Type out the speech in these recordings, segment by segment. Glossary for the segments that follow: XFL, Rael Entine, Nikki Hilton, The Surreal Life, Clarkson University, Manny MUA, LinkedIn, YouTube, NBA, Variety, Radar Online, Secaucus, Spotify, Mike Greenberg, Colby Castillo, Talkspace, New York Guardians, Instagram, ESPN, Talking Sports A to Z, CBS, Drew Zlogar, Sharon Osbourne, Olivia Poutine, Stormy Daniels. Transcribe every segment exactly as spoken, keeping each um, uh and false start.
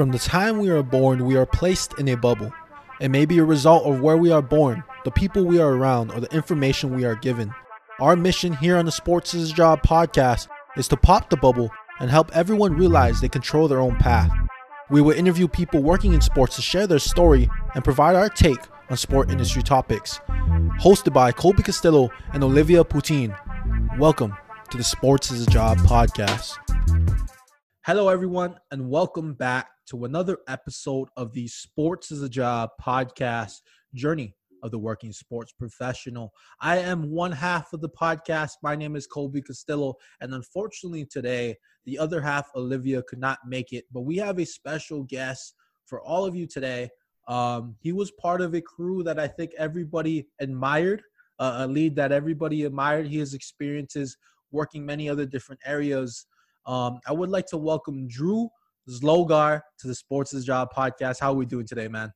From the time we are born, we are placed in a bubble. It may be a result of where we are born, the people we are around, or the information we are given. Our mission here on the Sports Is a Job podcast is to pop the bubble and help everyone realize they control their own path. We will interview people working in sports to share their story and provide our take on sport industry topics. Hosted by Colby Castillo and Olivia Poutine. Welcome to the Sports Is a Job podcast. Hello, everyone, and welcome back to another episode of the Sports Is a Job podcast, Journey of the Working Sports Professional. I am one half of the podcast. My name is Colby Castillo, and unfortunately today, the other half, Olivia, could not make it, but we have a special guest for all of you today. Um, he was part of a crew that I think everybody admired, uh, a lead that everybody admired. He has experiences working many other different areas. Um, I would like to welcome Drew Zlogar to the Sports Is a Job podcast. How are we doing today, man?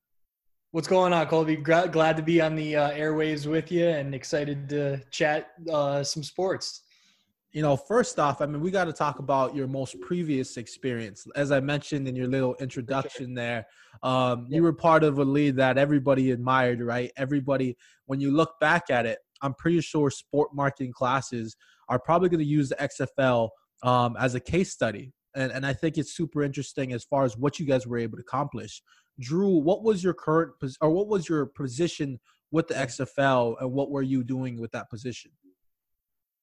What's going on, Colby? Gra- glad to be on the uh, airwaves with you and excited to chat uh, some sports. You know, first off, I mean, we got to talk about your most previous experience. As I mentioned in your little introduction there, um, yeah. you were part of a league that everybody admired, right? Everybody, when you look back at it, I'm pretty sure sport marketing classes are probably going to use the X F L um, as a case study. And, and I think it's super interesting as far as what you guys were able to accomplish. Drew, what was your current pos- or what was your position with the X F L and what were you doing with that position?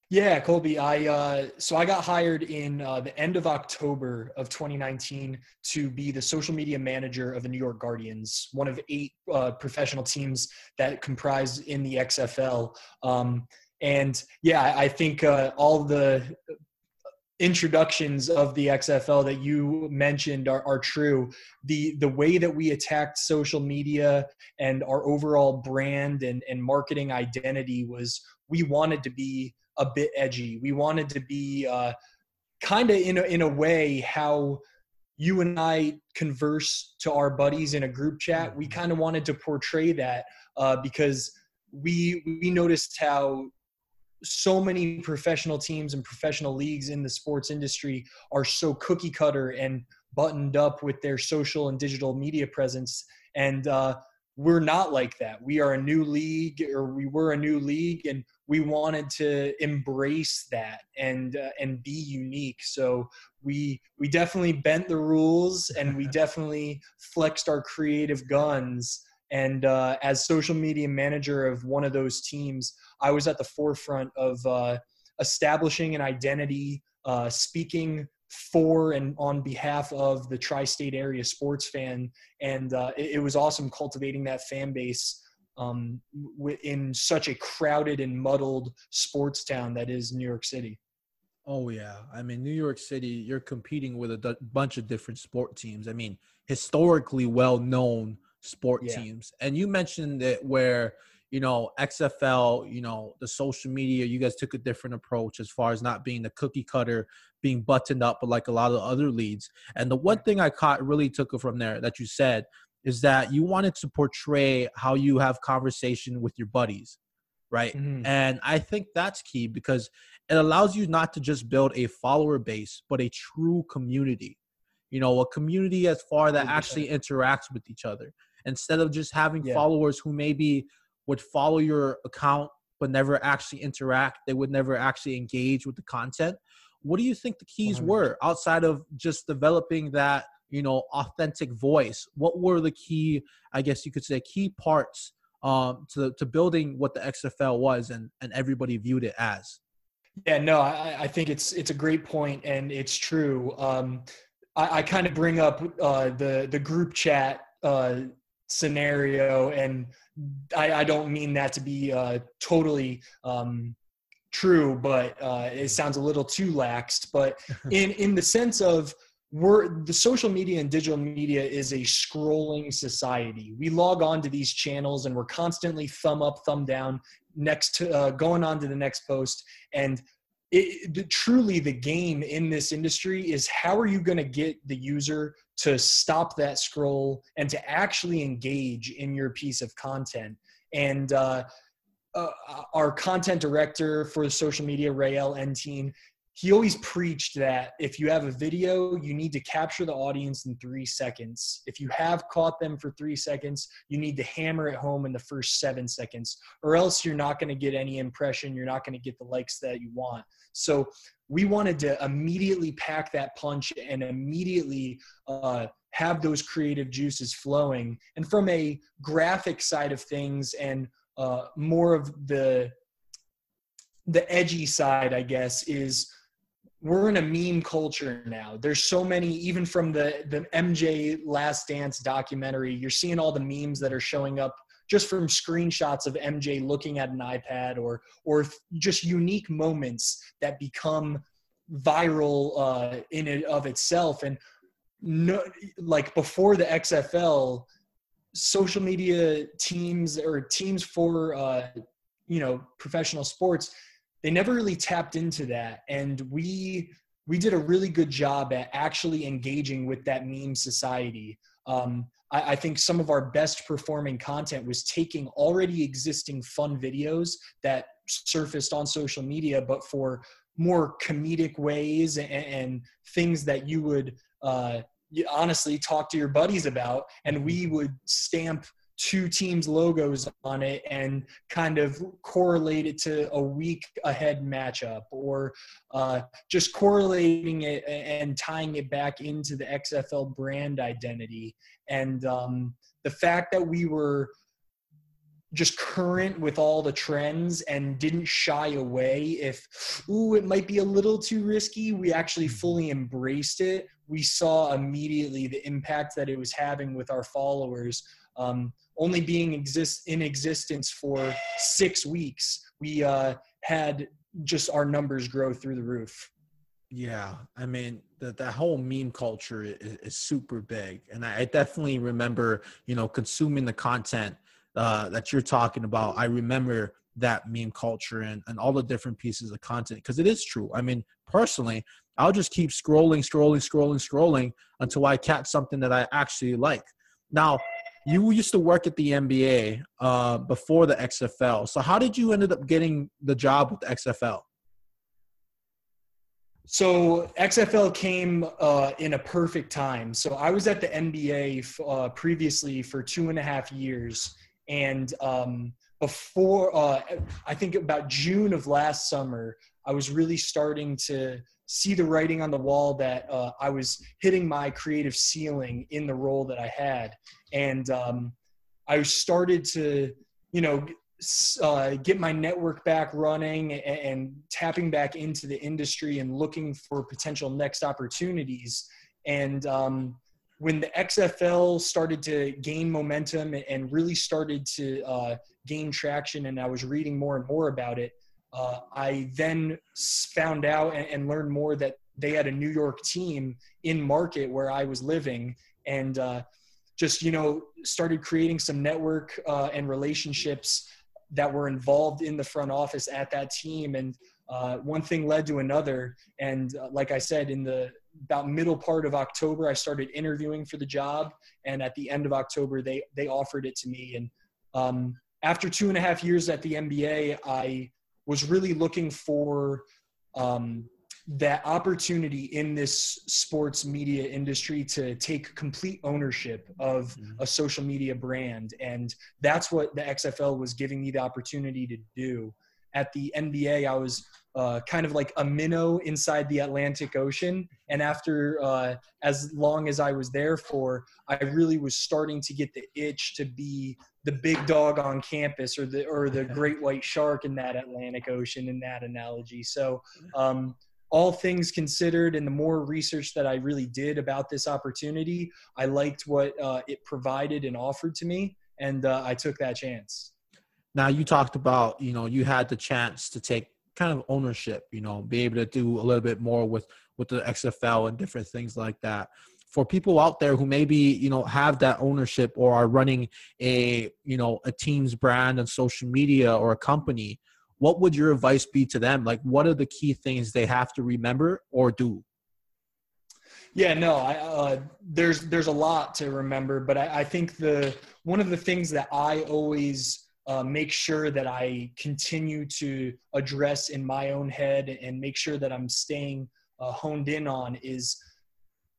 Yeah, Colby, I uh, so I got hired in uh, the end of October of twenty nineteen to be the social media manager of the New York Guardians, one of eight uh, professional teams that comprise in the X F L. Um, and yeah, I think uh, all the introductions of the X F L that you mentioned are, are true. The the way that we attacked social media and our overall brand and, and marketing identity was we wanted to be a bit edgy. We wanted to be uh, kind of in a, in a way how you and I converse to our buddies in a group chat. We kind of wanted to portray that uh, because we we noticed how so many professional teams and professional leagues in the sports industry are so cookie cutter and buttoned up with their social and digital media presence. And uh, we're not like that. We are a new league, or we were a new league, and we wanted to embrace that and uh, and be unique. So we we definitely bent the rules, and we definitely flexed our creative guns. And uh, as social media manager of one of those teams, I was at the forefront of uh, establishing an identity, uh, speaking for and on behalf of the tri-state area sports fan. And uh, it, it was awesome cultivating that fan base um, w- in such a crowded and muddled sports town that is New York City. Oh, yeah. I mean, New York City, you're competing with a d- bunch of different sport teams. I mean, historically well-known sport yeah. teams. And you mentioned it where, you know, X F L, you know, the social media, you guys took a different approach as far as not being the cookie cutter, being buttoned up, but like a lot of other leads. And the one thing I caught really took from there that you said is that you wanted to portray how you have conversation with your buddies, right? Mm-hmm. And I think that's key because it allows you not to just build a follower base, but a true community, you know, a community as far that actually interacts with each other. Instead of just having yeah. followers who maybe would follow your account but never actually interact, they would never actually engage with the content. What do you think the keys one hundred percent were outside of just developing that, you know, authentic voice? What were the key, I guess you could say, key parts um, to to building what the X F L was and, and everybody viewed it as? Yeah, no, I, I think it's it's a great point and it's true. Um, I, I kind of bring up uh, the the group chat uh, scenario, and I, I don't mean that to be uh, totally um, true, but uh, it sounds a little too laxed. But in in the sense of we're the social media and digital media is a scrolling society. We log on to these channels, and we're constantly thumb up, thumb down, next to uh, going on to the next post, and It, the, truly the game in this industry is how are you going to get the user to stop that scroll and to actually engage in your piece of content. And uh, uh, our content director for the social media, Rael Entine, he always preached that if you have a video, you need to capture the audience in three seconds. If you have caught them for three seconds, you need to hammer it home in the first seven seconds, or else you're not going to get any impression. You're not going to get the likes that you want. So we wanted to immediately pack that punch and immediately uh, have those creative juices flowing. And from a graphic side of things and uh, more of the the edgy side, I guess, is we're in a meme culture now. There's so many, even from the, the M J Last Dance documentary, you're seeing all the memes that are showing up just from screenshots of M J looking at an iPad or, or just unique moments that become viral uh, in and of itself. And no, like before the X F L, social media teams or teams for, uh, you know, professional sports, they never really tapped into that. And we, we did a really good job at actually engaging with that meme society. Um, I, I think some of our best performing content was taking already existing fun videos that surfaced on social media, but for more comedic ways and, and things that you would uh, honestly talk to your buddies about. And we would stamp two teams' logos on it and kind of correlate it to a week ahead matchup, or uh, just correlating it and tying it back into the X F L brand identity. And um, the fact that we were just current with all the trends and didn't shy away if, ooh, it might be a little too risky, we actually fully embraced it. We saw immediately the impact that it was having with our followers. Um, only being exist in existence for six weeks, we uh, had just our numbers grow through the roof. Yeah, I mean, the, the whole meme culture is, is super big. And I, I definitely remember, you know, consuming the content uh, that you're talking about. I remember that meme culture and, and all the different pieces of content, because it is true. I mean, personally, I'll just keep scrolling, scrolling, scrolling, scrolling until I catch something that I actually like. Now, you used to work at the N B A uh, before the X F L. So how did you end up getting the job with the X F L? So X F L came uh, in a perfect time. So I was at the N B A uh, previously for two and a half years. And um, before, uh, I think about June of last summer, I was really starting to see the writing on the wall that uh, I was hitting my creative ceiling in the role that I had. And um, I started to, you know, uh, get my network back running and, and tapping back into the industry and looking for potential next opportunities. And um, when the X F L started to gain momentum and really started to uh, gain traction, and I was reading more and more about it, Uh, I then found out and, and learned more that they had a New York team in market where I was living, and uh, just, you know, started creating some network uh, and relationships that were involved in the front office at that team. And uh, one thing led to another. And uh, like I said, in the about middle part of October, I started interviewing for the job. And at the end of October, they, they offered it to me. And um, after two and a half years at the N B A, I was really looking for um, that opportunity in this sports media industry to take complete ownership of a social media brand. And that's what the X F L was giving me the opportunity to do. At the N B A, I was uh, kind of like a minnow inside the Atlantic Ocean. And after uh, as long as I was there for, I really was starting to get the itch to be the big dog on campus, or the or the great white shark in that Atlantic Ocean, in that analogy. So um, all things considered, and the more research that I really did about this opportunity, I liked what uh, it provided and offered to me, and uh, I took that chance. Now, you talked about, you know, you had the chance to take kind of ownership, you know, be able to do a little bit more with, with the X F L and different things like that. For people out there who maybe, you know, have that ownership or are running a, you know, a team's brand on social media or a company, what would your advice be to them? Like, what are the key things they have to remember or do? Yeah, no, I, uh, there's, there's a lot to remember, but I, I think the, one of the things that I always uh, make sure that I continue to address in my own head and make sure that I'm staying uh, honed in on is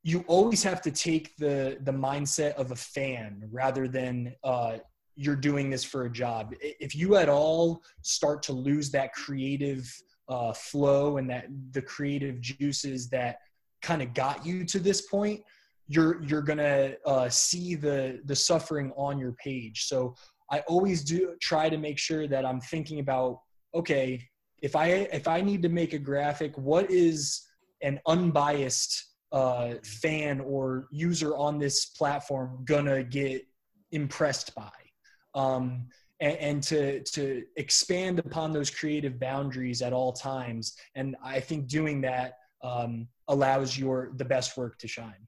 you always have to take the, the mindset of a fan rather than uh, you're doing this for a job. If you at all start to lose that creative uh, flow and that the creative juices that kind of got you to this point, you're, you're going to uh, see the, the suffering on your page. So I always do try to make sure that I'm thinking about, okay, if I, if I need to make a graphic, what is an unbiased uh, fan or user on this platform going to get impressed by? Um, and, and to, to expand upon those creative boundaries at all times. And I think doing that um, allows your, the best work to shine.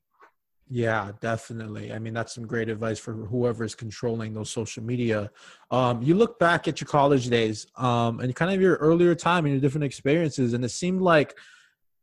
Yeah, definitely. I mean, that's some great advice for whoever is controlling those social media. Um, you look back at your college days um, and kind of your earlier time and your different experiences, and it seemed like,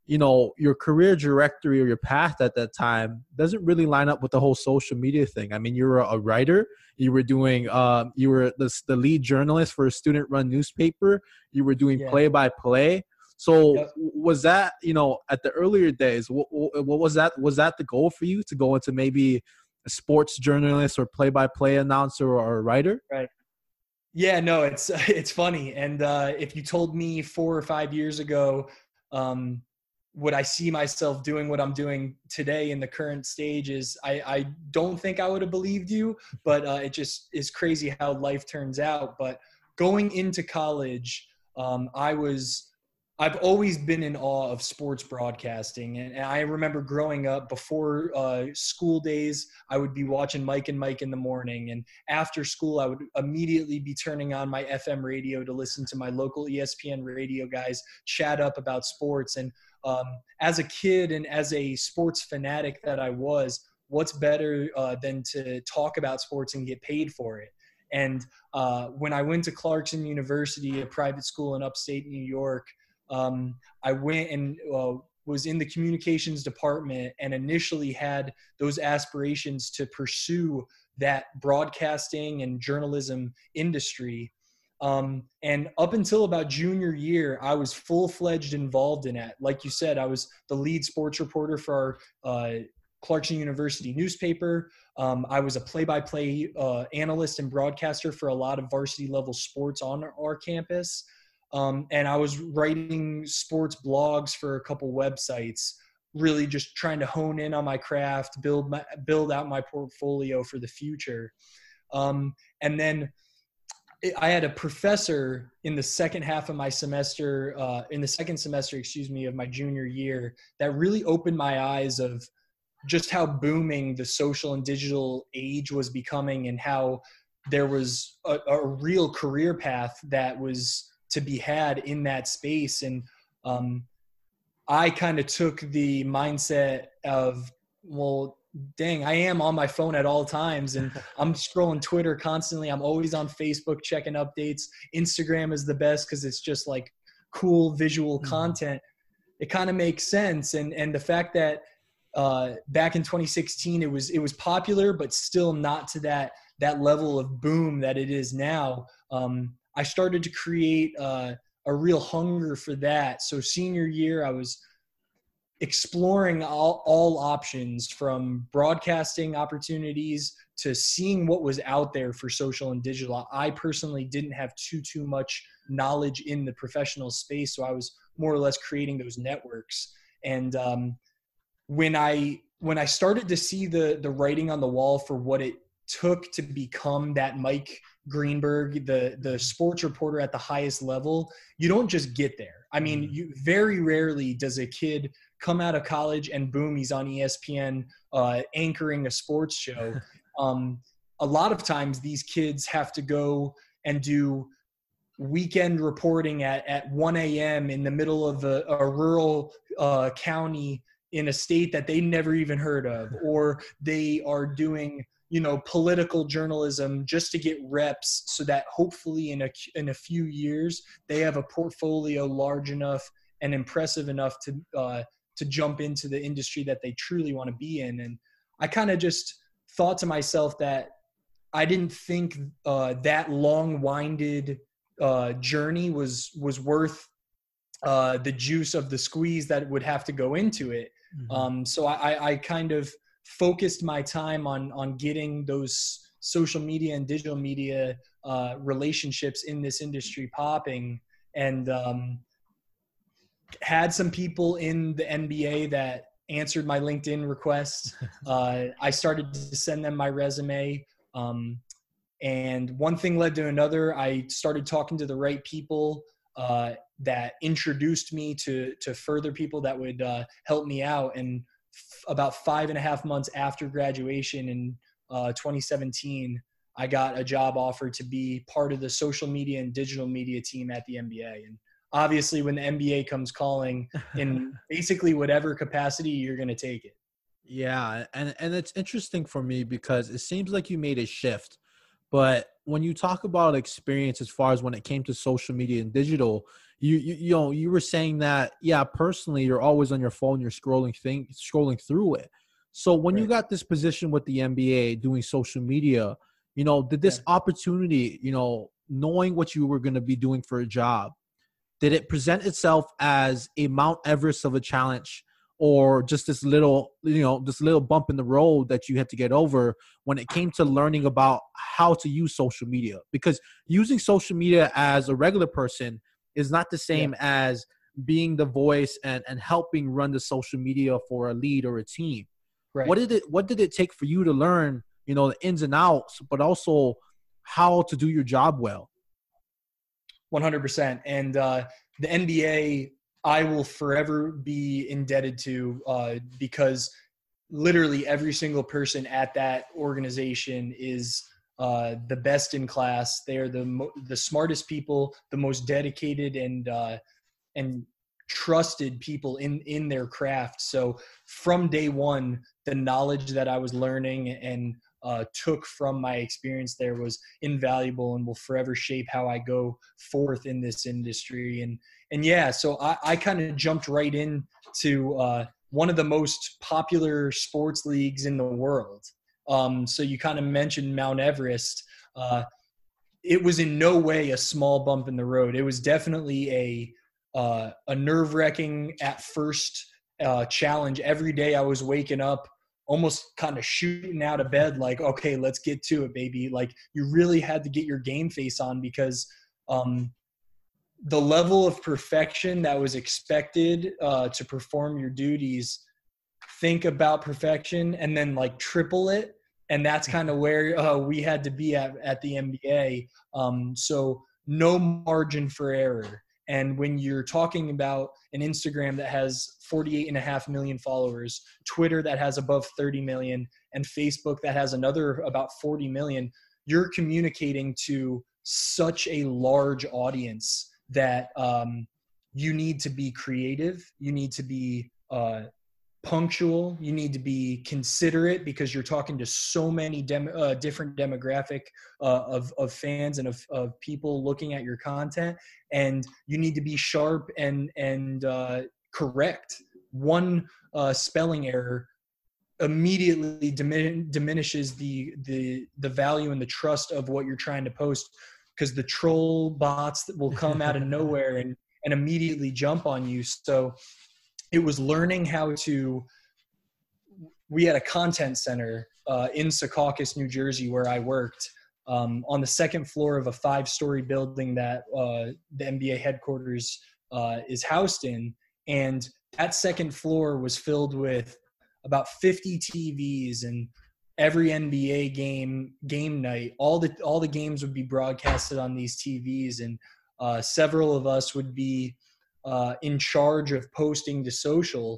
you know, your career directory or your path at that time doesn't really line up with the whole social media thing. I mean, you were a writer. You were doing, um, you were the, the lead journalist for a student-run newspaper. You were doing yeah. play-by-play. So was that, you know, at the earlier days, what, what was that? Was that the goal for you to go into maybe a sports journalist or play-by-play announcer or a writer? Right. Yeah, no, it's, it's funny. And uh, if you told me four or five years ago, um, would I see myself doing what I'm doing today in the current stage is I, I don't think I would have believed you, but uh, it just is crazy how life turns out. But going into college, um, I was, I've always been in awe of sports broadcasting. And, and I remember growing up before uh, school days, I would be watching Mike and Mike in the morning. And after school, I would immediately be turning on my F M radio to listen to my local E S P N radio guys chat up about sports. And um, as a kid and as a sports fanatic that I was, what's better uh, than to talk about sports and get paid for it? And uh, when I went to Clarkson University, a private school in upstate New York, Um, I went and uh, was in the communications department and initially had those aspirations to pursue that broadcasting and journalism industry. Um, and up until about junior year, I was full-fledged involved in it. Like you said, I was the lead sports reporter for our uh, Clarkson University newspaper. Um, I was a play-by-play uh, analyst and broadcaster for a lot of varsity-level sports on our, our campus. Um, and I was writing sports blogs for a couple websites, really just trying to hone in on my craft, build my, build out my portfolio for the future. Um, and then I had a professor in the second half of my semester, uh, in the second semester, excuse me, of my junior year that really opened my eyes of just how booming the social and digital age was becoming and how there was a, a real career path that was to be had in that space. And um, I kind of took the mindset of, well, dang, I am on my phone at all times and I'm scrolling Twitter constantly. I'm always on Facebook checking updates. Instagram is the best because it's just like cool visual mm-hmm. content. It kind of makes sense. And, and the fact that uh, back in twenty sixteen, it was, it was popular, but still not to that, that level of boom that it is now. Um, I started to create uh, a real hunger for that. So senior year, I was exploring all, all options from broadcasting opportunities to seeing what was out there for social and digital. I personally didn't have too, too much knowledge in the professional space. So I was more or less creating those networks. And um, when I, when I started to see the, the writing on the wall for what it took to become that Mike Greenberg, the the sports reporter at the highest level, you don't just get there. I mean, you very rarely does a kid come out of college and boom, he's on E S P N uh, anchoring a sports show. Um, a lot of times these kids have to go and do weekend reporting at, at one a m in the middle of a, a rural uh, county in a state that they never even heard of, or they are doing you know, political journalism just to get reps so that hopefully in a, in a few years, they have a portfolio large enough and impressive enough to, uh, to jump into the industry that they truly want to be in. And I kind of just thought to myself that I didn't think uh, that long-winded uh, journey was was worth uh, the juice of the squeeze that would have to go into it. Mm-hmm. Um, so I, I kind of focused my time on on getting those social media and digital media uh, relationships in this industry popping, and um, had some people in the N B A that answered my LinkedIn request. Uh, I started to send them my resume. Um, and one thing led to another. I started talking to the right people uh, that introduced me to, to further people that would uh, help me out. And f- about five and a half months after graduation in uh, twenty seventeen, I got a job offer to be part of the social media and digital media team at the N B A. And obviously when the N B A comes calling in basically whatever capacity, you're going to take it. Yeah. And, and it's interesting for me because it seems like you made a shift, but when you talk about experience, as far as when it came to social media and digital, you, you, you know, you were saying that, yeah, personally, you're always on your phone, you're scrolling thing, scrolling through it. So when right. you got this position with the N B A doing social media, you know, did this yeah. opportunity, you know, knowing what you were going to be doing for a job, did it present itself as a Mount Everest of a challenge, or just this little, you know, this little bump in the road that you had to get over when it came to learning about how to use social media? Because using social media as a regular person is not the same yeah. as being the voice and, and helping run the social media for a lead or a team. Right. What did it, what did it take for you to learn, you know, the ins and outs, but also how to do your job well? one hundred percent. And uh, the N B A, I will forever be indebted to uh, because literally every single person at that organization is uh, the best in class. They are the mo- the smartest people, the most dedicated and uh, and trusted people in, in their craft. So from day one, the knowledge that I was learning and Uh, took from my experience there was invaluable and will forever shape how I go forth in this industry. And, and yeah, so I, I kind of jumped right in to uh, one of the most popular sports leagues in the world. Um, so you kind of mentioned Mount Everest. Uh, it was in no way a small bump in the road. It was definitely a, uh, a nerve-wracking at first uh, challenge. Every day I was waking up almost kind of shooting out of bed, like, okay, let's get to it, baby. Like, you really had to get your game face on because um, the level of perfection that was expected uh, to perform your duties, think about perfection and then like triple it. And that's kind of where uh, we had to be at, at the N B A. Um, so no margin for error. And when you're talking about an Instagram that has forty-eight and a half million followers, Twitter that has above thirty million, and Facebook that has another about forty million, you're communicating to such a large audience that um, you need to be creative. You need to be uh, punctual. You need to be considerate because you're talking to so many dem- uh, different demographic uh, of, of fans and of, of people looking at your content, and you need to be sharp and, and uh, correct. One uh, spelling error immediately dimin- diminishes the, the, the value and the trust of what you're trying to post, because the troll bots that will come out of nowhere and, and immediately jump on you. So it was learning how to, we had a content center uh, in Secaucus, New Jersey, where I worked um, on the second floor of a five-story building that uh, the N B A headquarters uh, is housed in. And that second floor was filled with about fifty T Vs, and every N B A game, game night, all the, all the games would be broadcasted on these T Vs. And uh, several of us would be Uh, in charge of posting to social.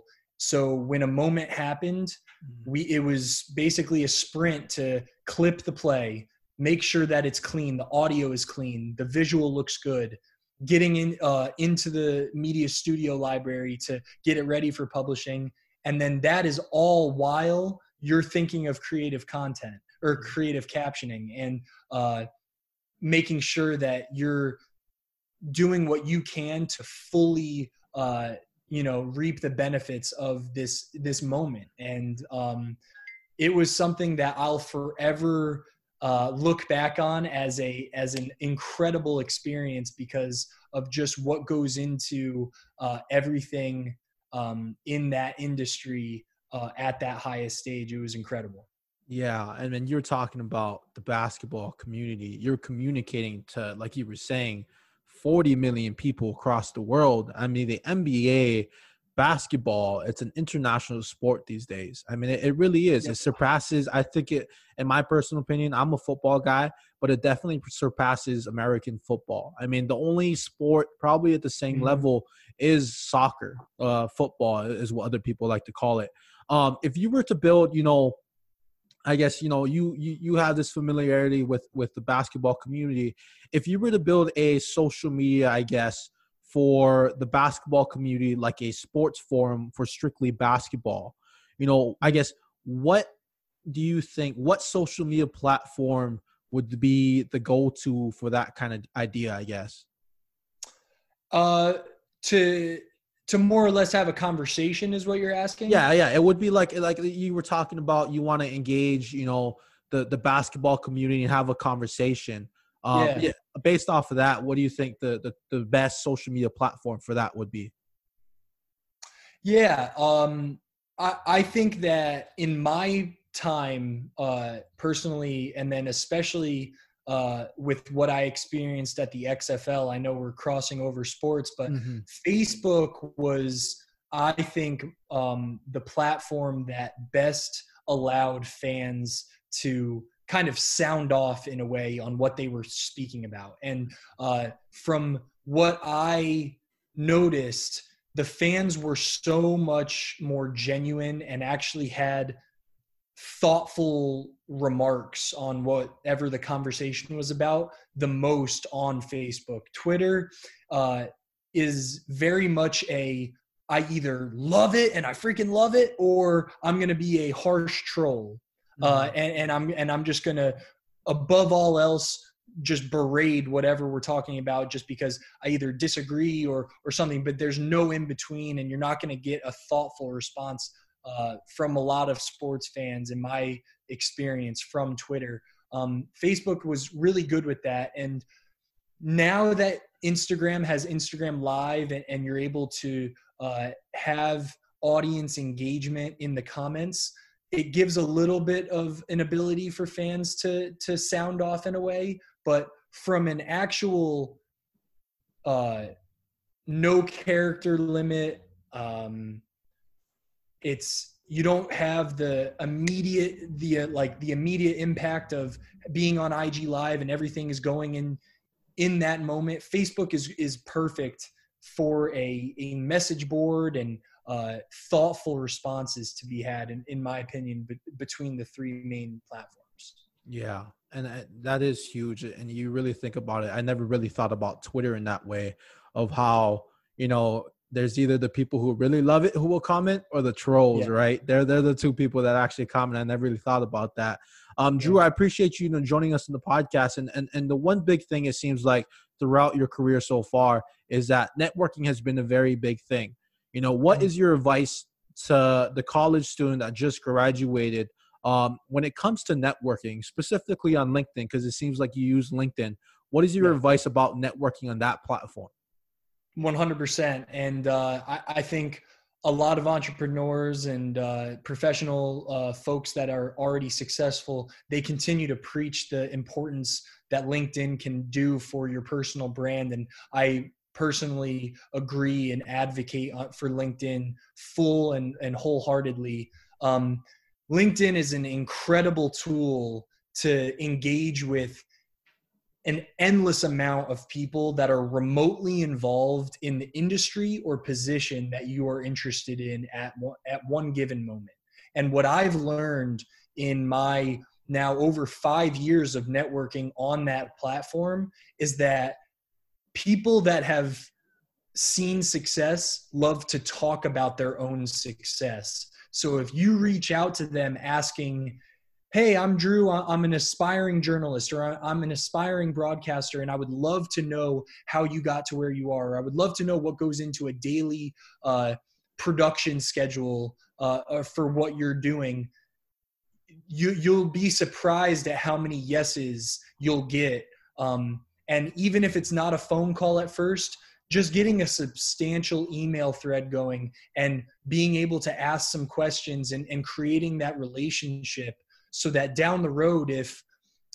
So when a moment happened, we it was basically a sprint to clip the play, make sure that it's clean, the audio is clean, the visual looks good, getting in uh, into the media studio library to get it ready for publishing. And then that is all while you're thinking of creative content or creative captioning and uh, making sure that you're doing what you can to fully, uh, you know, reap the benefits of this, this moment. And um, it was something that I'll forever uh, look back on as a as an incredible experience because of just what goes into uh, everything um, in that industry uh, at that highest stage. It was incredible. Yeah. And then you're talking about the basketball community. You're communicating to, like you were saying, forty million people across the world. I mean, the N B A basketball, it's an international sport these days. I mean, it, it really is. It surpasses, I think it, in my personal opinion, I'm a football guy, but it definitely surpasses American football. I mean, the only sport probably at the same mm-hmm. level is soccer. Uh, football is what other people like to call it. Um, if you were to build, you know, I guess, you know, you, you, you have this familiarity with, with the basketball community. If you were to build a social media, I guess, for the basketball community, like a sports forum for strictly basketball, you know, I guess, what do you think, what social media platform would be the go-to for that kind of idea, I guess? Uh, to... To more or less have a conversation is what you're asking? Yeah, yeah. It would be like like you were talking about, you want to engage, you know, the, the basketball community and have a conversation. Um, yeah. yeah. Based off of that, what do you think the, the, the best social media platform for that would be? Yeah. Um, I, I think that in my time uh, personally, and then especially Uh, with what I experienced at the X F L, I know we're crossing over sports, but mm-hmm. Facebook was, I think, um, the platform that best allowed fans to kind of sound off in a way on what they were speaking about. And uh, from what I noticed, the fans were so much more genuine and actually had thoughtful remarks on whatever the conversation was about the most on Facebook. Twitter uh, is very much a, I either love it and I freaking love it, or I'm going to be a harsh troll. Uh, mm-hmm. and, and I'm, and I'm just going to, above all else, just berate whatever we're talking about just because I either disagree or, or something, but there's no in between, and you're not going to get a thoughtful response Uh, from a lot of sports fans, in my experience, from Twitter. Um, Facebook was really good with that. And now that Instagram has Instagram Live, and, and you're able to uh, have audience engagement in the comments, it gives a little bit of an ability for fans to, to sound off in a way. But from an actual uh, no character limit, um, it's, you don't have the immediate, the uh, like the immediate impact of being on I G Live and everything is going in, in that moment. Facebook is, is perfect for a, a message board and uh, thoughtful responses to be had, in, in my opinion, be- between the three main platforms. Yeah. And I, that is huge. And you really think about it. I never really thought about Twitter in that way, of how, you know, there's either the people who really love it who will comment, or the trolls, yeah. right? They're they're the two people that actually comment. I never really thought about that. Um, Drew, I appreciate you, you know, joining us in the podcast. And, and and the one big thing it seems like throughout your career so far is that networking has been a very big thing. You know, what mm-hmm. is your advice to the college student that just graduated um, when it comes to networking, specifically on LinkedIn? Because it seems like you use LinkedIn. What is your yeah. advice about networking on that platform? one hundred percent. And uh, I, I think a lot of entrepreneurs and uh, professional uh, folks that are already successful, they continue to preach the importance that LinkedIn can do for your personal brand. And I personally agree and advocate for LinkedIn full and, and wholeheartedly. Um, LinkedIn is an incredible tool to engage with an endless amount of people that are remotely involved in the industry or position that you are interested in at one, at one given moment. And what I've learned in my now over five years of networking on that platform is that people that have seen success love to talk about their own success. So if you reach out to them asking, hey, I'm Drew, I'm an aspiring journalist, or I'm an aspiring broadcaster, and I would love to know how you got to where you are. I would love to know what goes into a daily uh, production schedule uh, for what you're doing. you, you'll be surprised at how many yeses you'll get. Um, and even if it's not a phone call at first, just getting a substantial email thread going and being able to ask some questions and, and creating that relationship so that down the road, if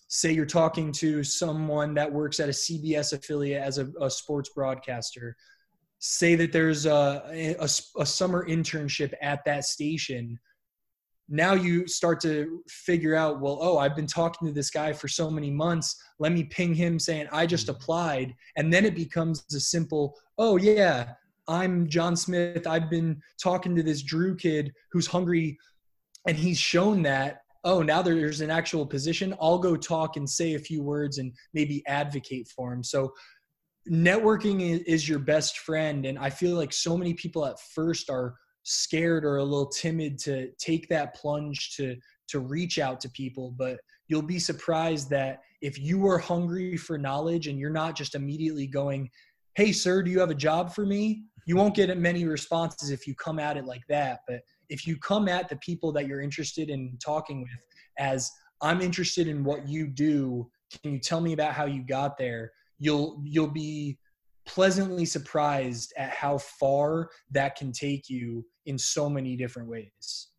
say you're talking to someone that works at a C B S affiliate as a, a sports broadcaster, say that there's a, a, a summer internship at that station. Now you start to figure out, well, oh, I've been talking to this guy for so many months. Let me ping him saying, I just applied. And then it becomes a simple, oh yeah, I'm John Smith. I've been talking to this Drew kid who's hungry and he's shown that, oh, now there's an actual position. I'll go talk and say a few words and maybe advocate for him. So networking is your best friend. And I feel like so many people at first are scared or a little timid to take that plunge to to reach out to people, but you'll be surprised that if you are hungry for knowledge and you're not just immediately going, hey sir, do you have a job for me? You won't get many responses if you come at it like that. But if you come at the people that you're interested in talking with as, I'm interested in what you do, can you tell me about how you got there? You'll you'll be pleasantly surprised at how far that can take you in so many different ways.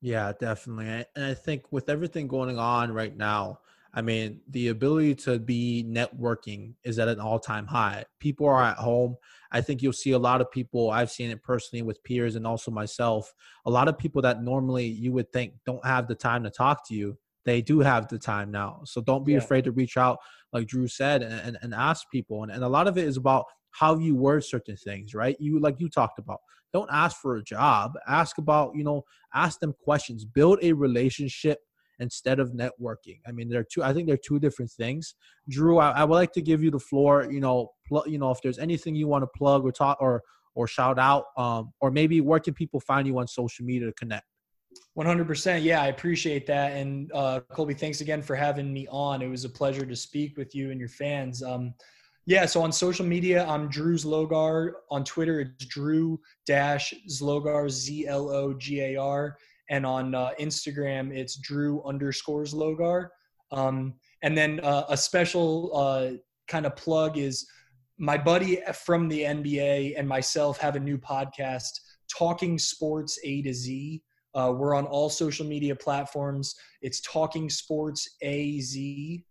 Yeah, definitely. And I think with everything going on right now, I mean, the ability to be networking is at an all-time high. People are at home. I think you'll see a lot of people, I've seen it personally with peers and also myself, a lot of people that normally you would think don't have the time to talk to you, they do have the time now. So don't be yeah. afraid to reach out, like Drew said, and, and, and ask people. And, and a lot of it is about how you word certain things, right? You, like you talked about, don't ask for a job, ask about, you know, ask them questions, build a relationship instead of networking. I mean, there are two, I think they're two different things. Drew, I, I would like to give you the floor, you know, pl- you know, if there's anything you want to plug or talk or, or shout out, um, or maybe where can people find you on social media to connect? one hundred percent. Yeah, I appreciate that. And uh, Colby, thanks again for having me on. It was a pleasure to speak with you and your fans. Um, yeah, so on social media, I'm Drew Zlogar. On Twitter, it's Drew Zlogar, Z L O G A R. And on uh, Instagram, it's Drew underscore Zlogar. Um, and then uh, a special uh, kind of plug is my buddy from the N B A and myself have a new podcast, Talking Sports A to Z. Uh, we're on all social media platforms. It's Talking Sports A Z.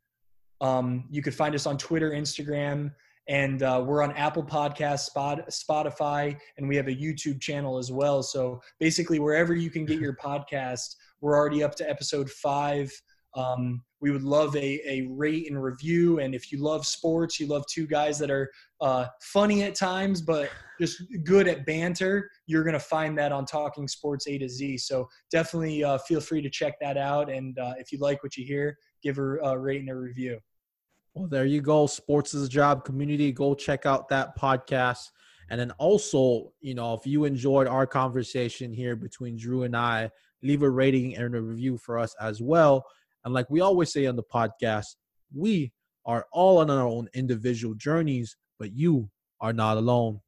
Um, you could find us on Twitter, Instagram, and uh, we're on Apple Podcasts, Spot, Spotify, and we have a YouTube channel as well. So basically wherever you can get your podcast, we're already up to episode five. Um, we would love a, a rate and review. And if you love sports, you love two guys that are uh, funny at times, but just good at banter, you're going to find that on Talking Sports A to Z. So definitely uh, feel free to check that out. And uh, if you like what you hear, give her a rate and a review. Well, there you go. Sports is a Job community. Go check out that podcast. And then also, you know, if you enjoyed our conversation here between Drew and I, leave a rating and a review for us as well. And like we always say on the podcast, we are all on our own individual journeys, but you are not alone.